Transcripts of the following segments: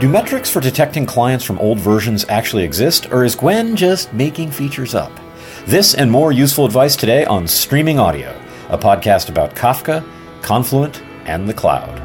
Do metrics for detecting clients from old versions actually exist, or is Gwen just making features up? This and more useful advice today on Streaming Audio, a podcast about Kafka, Confluent, and the cloud.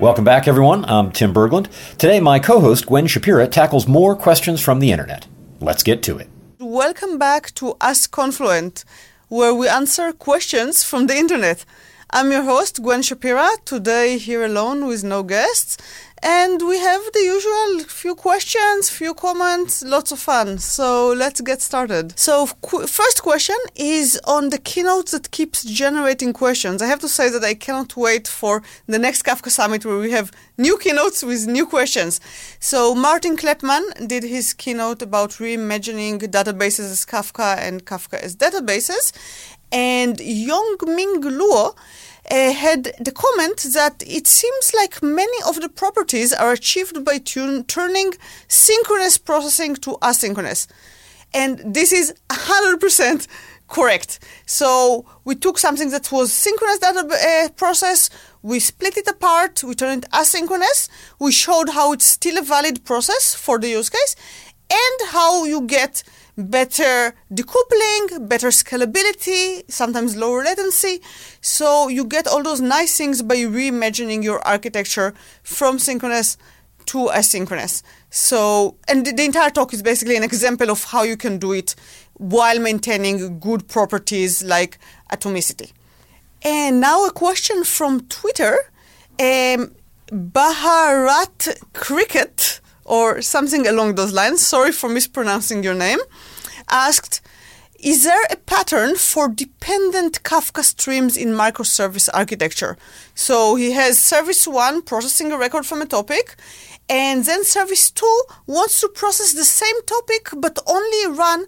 Welcome back, everyone. I'm Tim Berglund. Today, my co-host, Gwen Shapira, tackles more questions from the internet. Let's get to it. Welcome back to Ask Confluent, where we answer questions from the internet. I'm your host, Gwen Shapira, today here alone with no guests. And we have the usual few questions, few comments, lots of fun. So let's get started. So first question is on the keynote that keeps generating questions. I have to say that I cannot wait for the next Kafka Summit where we have new keynotes with new questions. So Martin Kleppmann did his keynote about reimagining databases as Kafka and Kafka as databases. And Ming Luo had the comment that it seems like many of the properties are achieved by turning synchronous processing to asynchronous. And this is 100% correct. So we took something that was synchronous data process, we split it apart, we turned it asynchronous, we showed how it's still a valid process for the use case, and how you get better decoupling, better scalability, sometimes lower latency. So you get all those nice things by reimagining your architecture from synchronous to asynchronous. So, and the entire talk is basically an example of how you can do it while maintaining good properties like atomicity. And now a question from Twitter. Baharat Cricket, or something along those lines, sorry for mispronouncing your name, asked, is there a pattern for dependent Kafka streams in microservice architecture? So he has service one processing a record from a topic, and then service two wants to process the same topic, but only run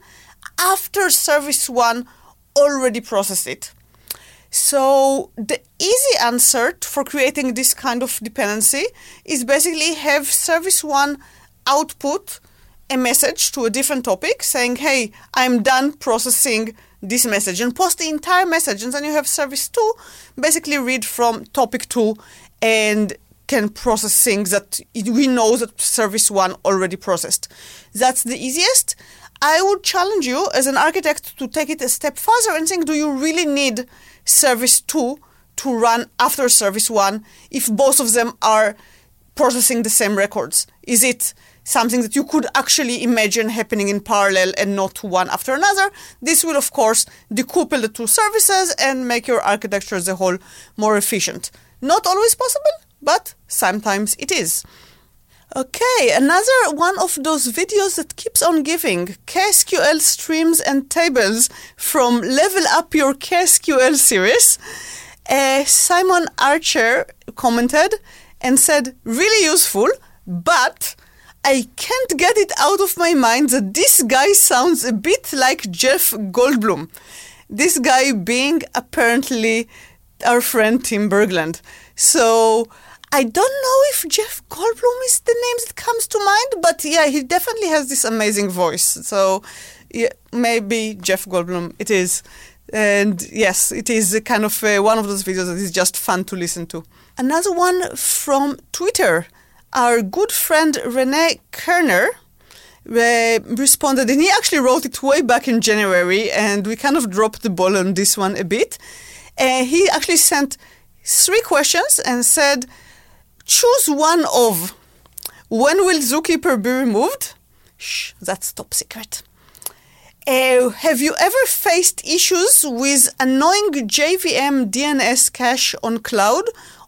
after service one already processed it. So the easy answer for creating this kind of dependency is basically have service one output a message to a different topic saying, hey, I'm done processing this message, and post the entire message. And then you have service two basically read from topic two and can process things that we know that service one already processed. That's the easiest. I would challenge you as an architect to take it a step further and think, do you really need service two to run after service one if both of them are processing the same records? Is it something that you could actually imagine happening in parallel and not one after another? This will, of course, decouple the two services and make your architecture as a whole more efficient. Not always possible, but sometimes it is. Okay, another one of those videos that keeps on giving, KSQL streams and tables from Level Up Your KSQL series. Simon Archer commented and said, really useful, but I can't get it out of my mind that this guy sounds a bit like Jeff Goldblum. This guy being apparently our friend Tim Berglund. So I don't know if Jeff Goldblum is the name that comes to mind, but yeah, he definitely has this amazing voice. So yeah, maybe Jeff Goldblum it is. And yes, it is a kind of one of those videos that is just fun to listen to. Another one from Twitter. Our good friend Rene Kerner responded, and he actually wrote it way back in January, and we kind of dropped the ball on this one a bit. He actually sent three questions and said, choose one of, when will ZooKeeper be removed? Shh, that's top secret. Have you ever faced issues with annoying JVM DNS cache on cloud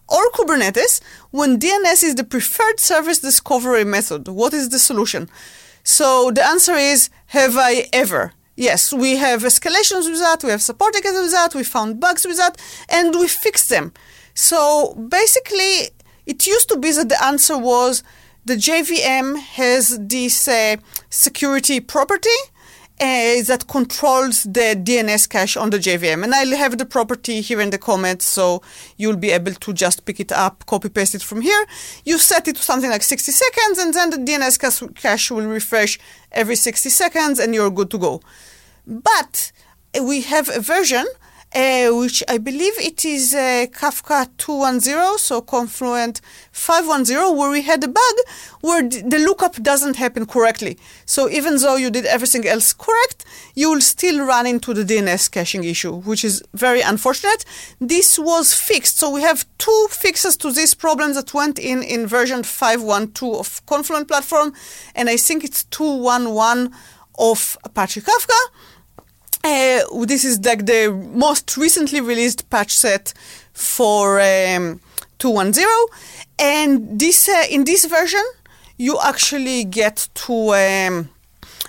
or Kubernetes when DNS is the preferred service discovery method? What is the solution? So the answer is, have I ever? Yes, we have escalations with that, we have support tickets with that, we found bugs with that, and we fixed them. So basically, it used to be that the answer was the JVM has this security property that controls the DNS cache on the JVM. And I'll have the property here in the comments, so you'll be able to just pick it up, copy-paste it from here. You set it to something like 60 seconds, and then the DNS cache will refresh every 60 seconds, and you're good to go. But we have a version which I believe it is Kafka 210, so Confluent 510, where we had a bug where the lookup doesn't happen correctly. So even though you did everything else correct, you will still run into the DNS caching issue, which is very unfortunate. This was fixed. So we have two fixes to this problem that went in version 5.1.2 of Confluent Platform, and I think it's 2.1.1 of Apache Kafka. This is like the most recently released patch set for 2.1.0, and this in this version you actually get to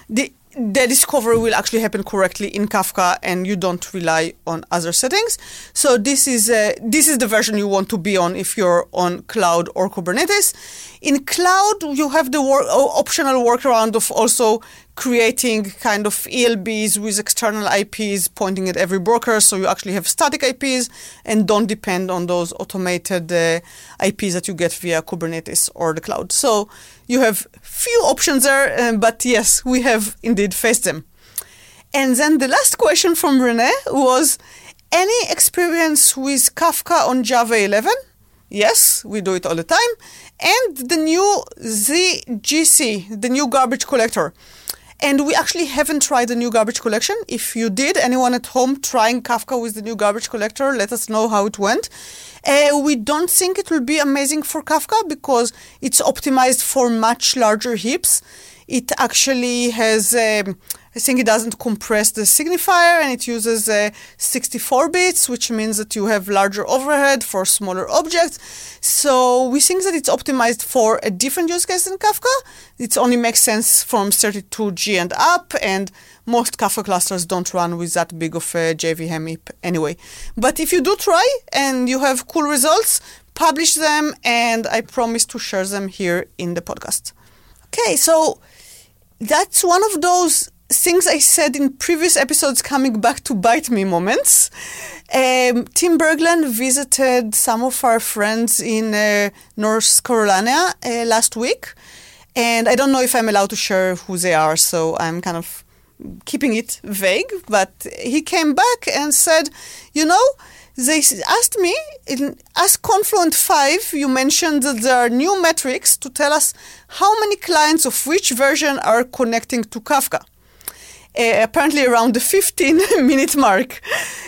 the discovery will actually happen correctly in Kafka, and you don't rely on other settings. So this is the version you want to be on if you're on cloud or Kubernetes. In cloud, you have the optional workaround of also creating kind of ELBs with external IPs pointing at every broker, so you actually have static IPs and don't depend on those automated IPs that you get via Kubernetes or the cloud. So you have few options there, but yes, we have indeed faced them. And then the last question from Rene was, any experience with Kafka on Java 11? Yes, we do it all the time. And the new ZGC, the new garbage collector. And we actually haven't tried the new garbage collection. If you did, anyone at home trying Kafka with the new garbage collector, let us know how it went. We don't think it will be amazing for Kafka because it's optimized for much larger heaps. It actually has, I think it doesn't compress the signifier, and it uses 64 bits, which means that you have larger overhead for smaller objects. So we think that it's optimized for a different use case than Kafka. It only makes sense from 32G and up, and most Kafka clusters don't run with that big of a JVM heap anyway. But if you do try and you have cool results, publish them, and I promise to share them here in the podcast. Okay, so that's one of those things I said in previous episodes coming back to bite me moments. Tim Berglund visited some of our friends in North Carolina last week, and I don't know if I'm allowed to share who they are, so I'm kind of keeping it vague, but he came back and said, you know, they asked me, as Confluent 5, you mentioned that there are new metrics to tell us how many clients of which version are connecting to Kafka. Apparently around the 15-minute mark.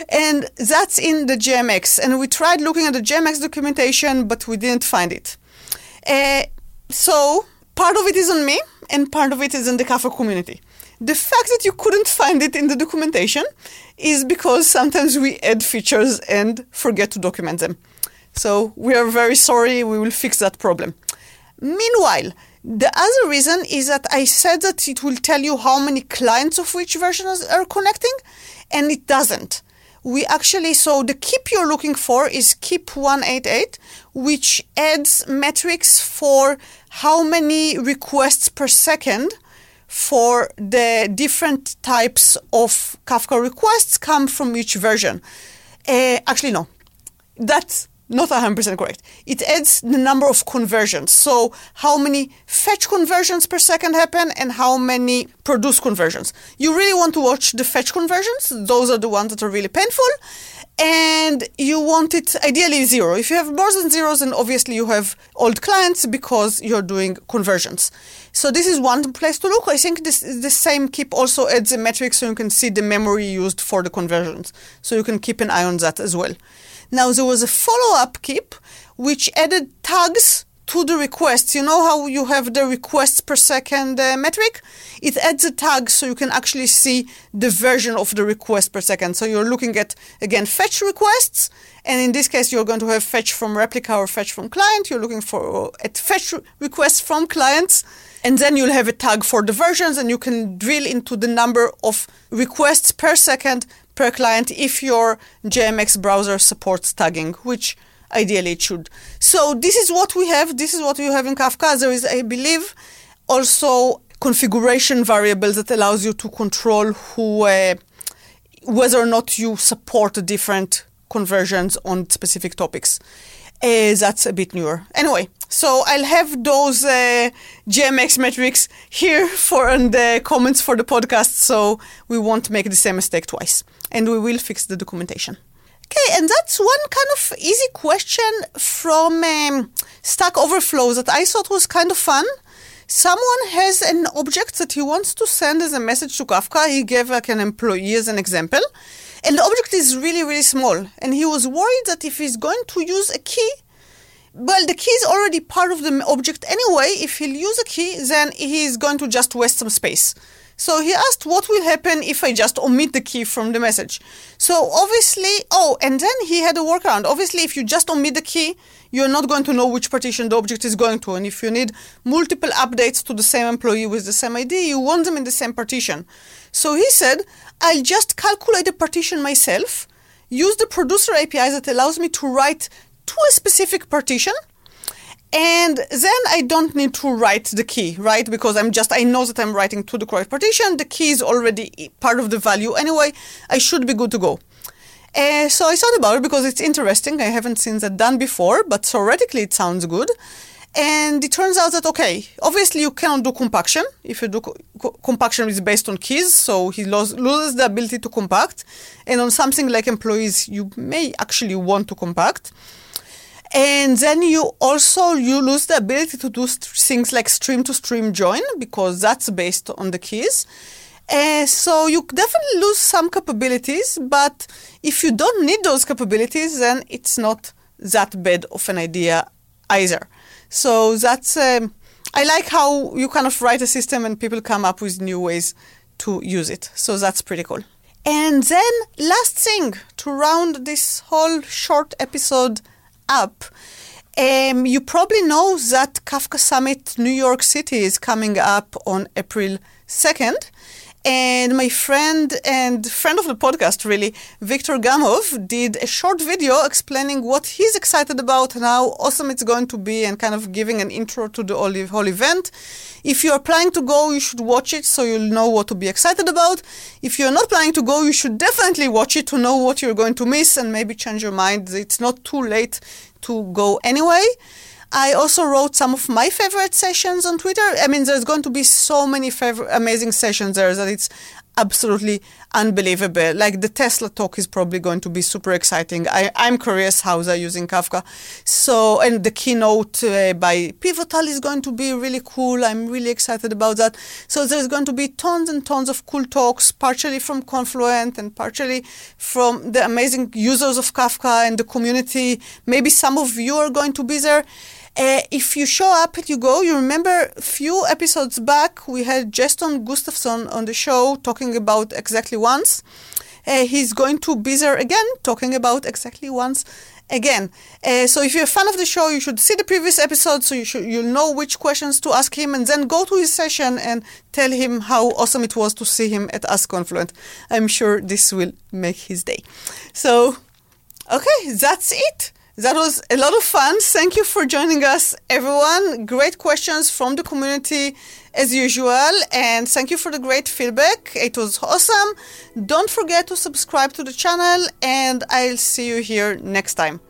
And that's in the JMX. And we tried looking at the JMX documentation, but we didn't find it. So part of it is on me, and part of it is in the Kafka community. The fact that you couldn't find it in the documentation is because sometimes we add features and forget to document them. So we are very sorry. We will fix that problem. Meanwhile, the other reason is that I said that it will tell you how many clients of which versions are connecting, and it doesn't. We actually, so the keep you're looking for is keep 188, which adds metrics for how many requests per second for the different types of Kafka requests come from each version. Actually, no, that's not 100% correct. It adds the number of conversions. So how many fetch conversions per second happen and how many produce conversions. You really want to watch the fetch conversions. Those are the ones that are really painful. And you want it ideally zero. If you have more than zeros, then obviously you have old clients because you're doing conversions. So this is one place to look. I think this is the same keep also adds a metric so you can see the memory used for the conversions. So you can keep an eye on that as well. Now, there was a follow-up keep, which added tags to the requests. You know how you have the requests per second metric? It adds a tag so you can actually see the version of the request per second. So you're looking at, again, fetch requests. And in this case, you're going to have fetch from replica or fetch from client. You're looking for at fetch requests from clients. And then you'll have a tag for the versions, and you can drill into the number of requests per second per client if your JMX browser supports tagging, which ideally it should. So this is what we have. This is what you have in Kafka. There is, I believe, also configuration variables that allows you to control who, whether or not you support the different conversions on specific topics. That's a bit newer. Anyway, So I'll have those JMX metrics here for in the comments for the podcast, so we won't make the same mistake twice, and we will fix the documentation. Okay, and that's one kind of easy question from Stack Overflow that I thought was kind of fun. Someone has an object that he wants to send as a message to Kafka. He gave like an employee as an example. And the object is really, really small. And he was worried that if he's going to use a key, well, the key is already part of the object anyway. If he'll use a key, then he's going to just waste some space. So he asked, what will happen if I just omit the key from the message? So obviously, and then he had a workaround. Obviously, if you just omit the key, you're not going to know which partition the object is going to. And if you need multiple updates to the same employee with the same ID, you want them in the same partition. So he said, I'll just calculate the partition myself, use the producer API that allows me to write to a specific partition, and then I don't need to write the key, right? Because I know that I'm writing to the correct partition. The key is already part of the value anyway. I should be good to go. So I thought about it because it's interesting. I haven't seen that done before, but theoretically it sounds good. And it turns out that, okay, obviously you cannot do compaction. If you do compaction, is based on keys, so he loses the ability to compact. And on something like employees, you may actually want to compact. And then you lose the ability to do things like stream-to-stream join, because that's based on the keys. So you definitely lose some capabilities, but if you don't need those capabilities, then it's not that bad of an idea either. So that's, I like how you kind of write a system and people come up with new ways to use it. So that's pretty cool. And then last thing to round this whole short episode up. You probably know that Kafka Summit New York City is coming up on April 2nd. And my friend of the podcast, really, Victor Gamov, did a short video explaining what he's excited about and how awesome it's going to be, and kind of giving an intro to the whole event. If you're planning to go, you should watch it so you'll know what to be excited about. If you're not planning to go, you should definitely watch it to know what you're going to miss and maybe change your mind. It's not too late to go anyway. I also wrote some of my favorite sessions on Twitter. I mean, there's going to be so many amazing sessions there that it's absolutely unbelievable. Like the Tesla talk is probably going to be super exciting. I'm curious how they're using Kafka. So, and the keynote by Pivotal is going to be really cool. I'm really excited about that. So there's going to be tons and tons of cool talks, partially from Confluent and partially from the amazing users of Kafka and the community. Maybe some of you are going to be there. If you show up and you go, you remember a few episodes back, we had Justin Gustafsson on the show talking about exactly once. He's going to be there again, talking about exactly once again. So if you're a fan of the show, you should see the previous episode, so you'll know which questions to ask him, and then go to his session and tell him how awesome it was to see him at Ask Confluent. I'm sure this will make his day. So, okay, that's it. That was a lot of fun. Thank you for joining us, everyone. Great questions from the community as usual. And thank you for the great feedback. It was awesome. Don't forget to subscribe to the channel, and I'll see you here next time.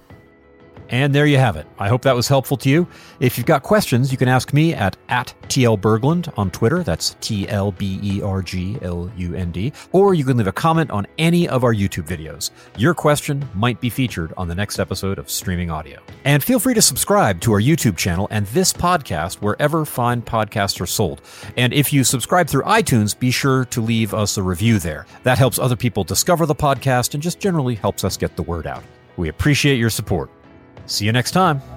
And there you have it. I hope that was helpful to you. If you've got questions, you can ask me at @tlberglund on Twitter. That's TLBERGLUND. Or you can leave a comment on any of our YouTube videos. Your question might be featured on the next episode of Streaming Audio. And feel free to subscribe to our YouTube channel and this podcast wherever fine podcasts are sold. And if you subscribe through iTunes, be sure to leave us a review there. That helps other people discover the podcast and just generally helps us get the word out. We appreciate your support. See you next time.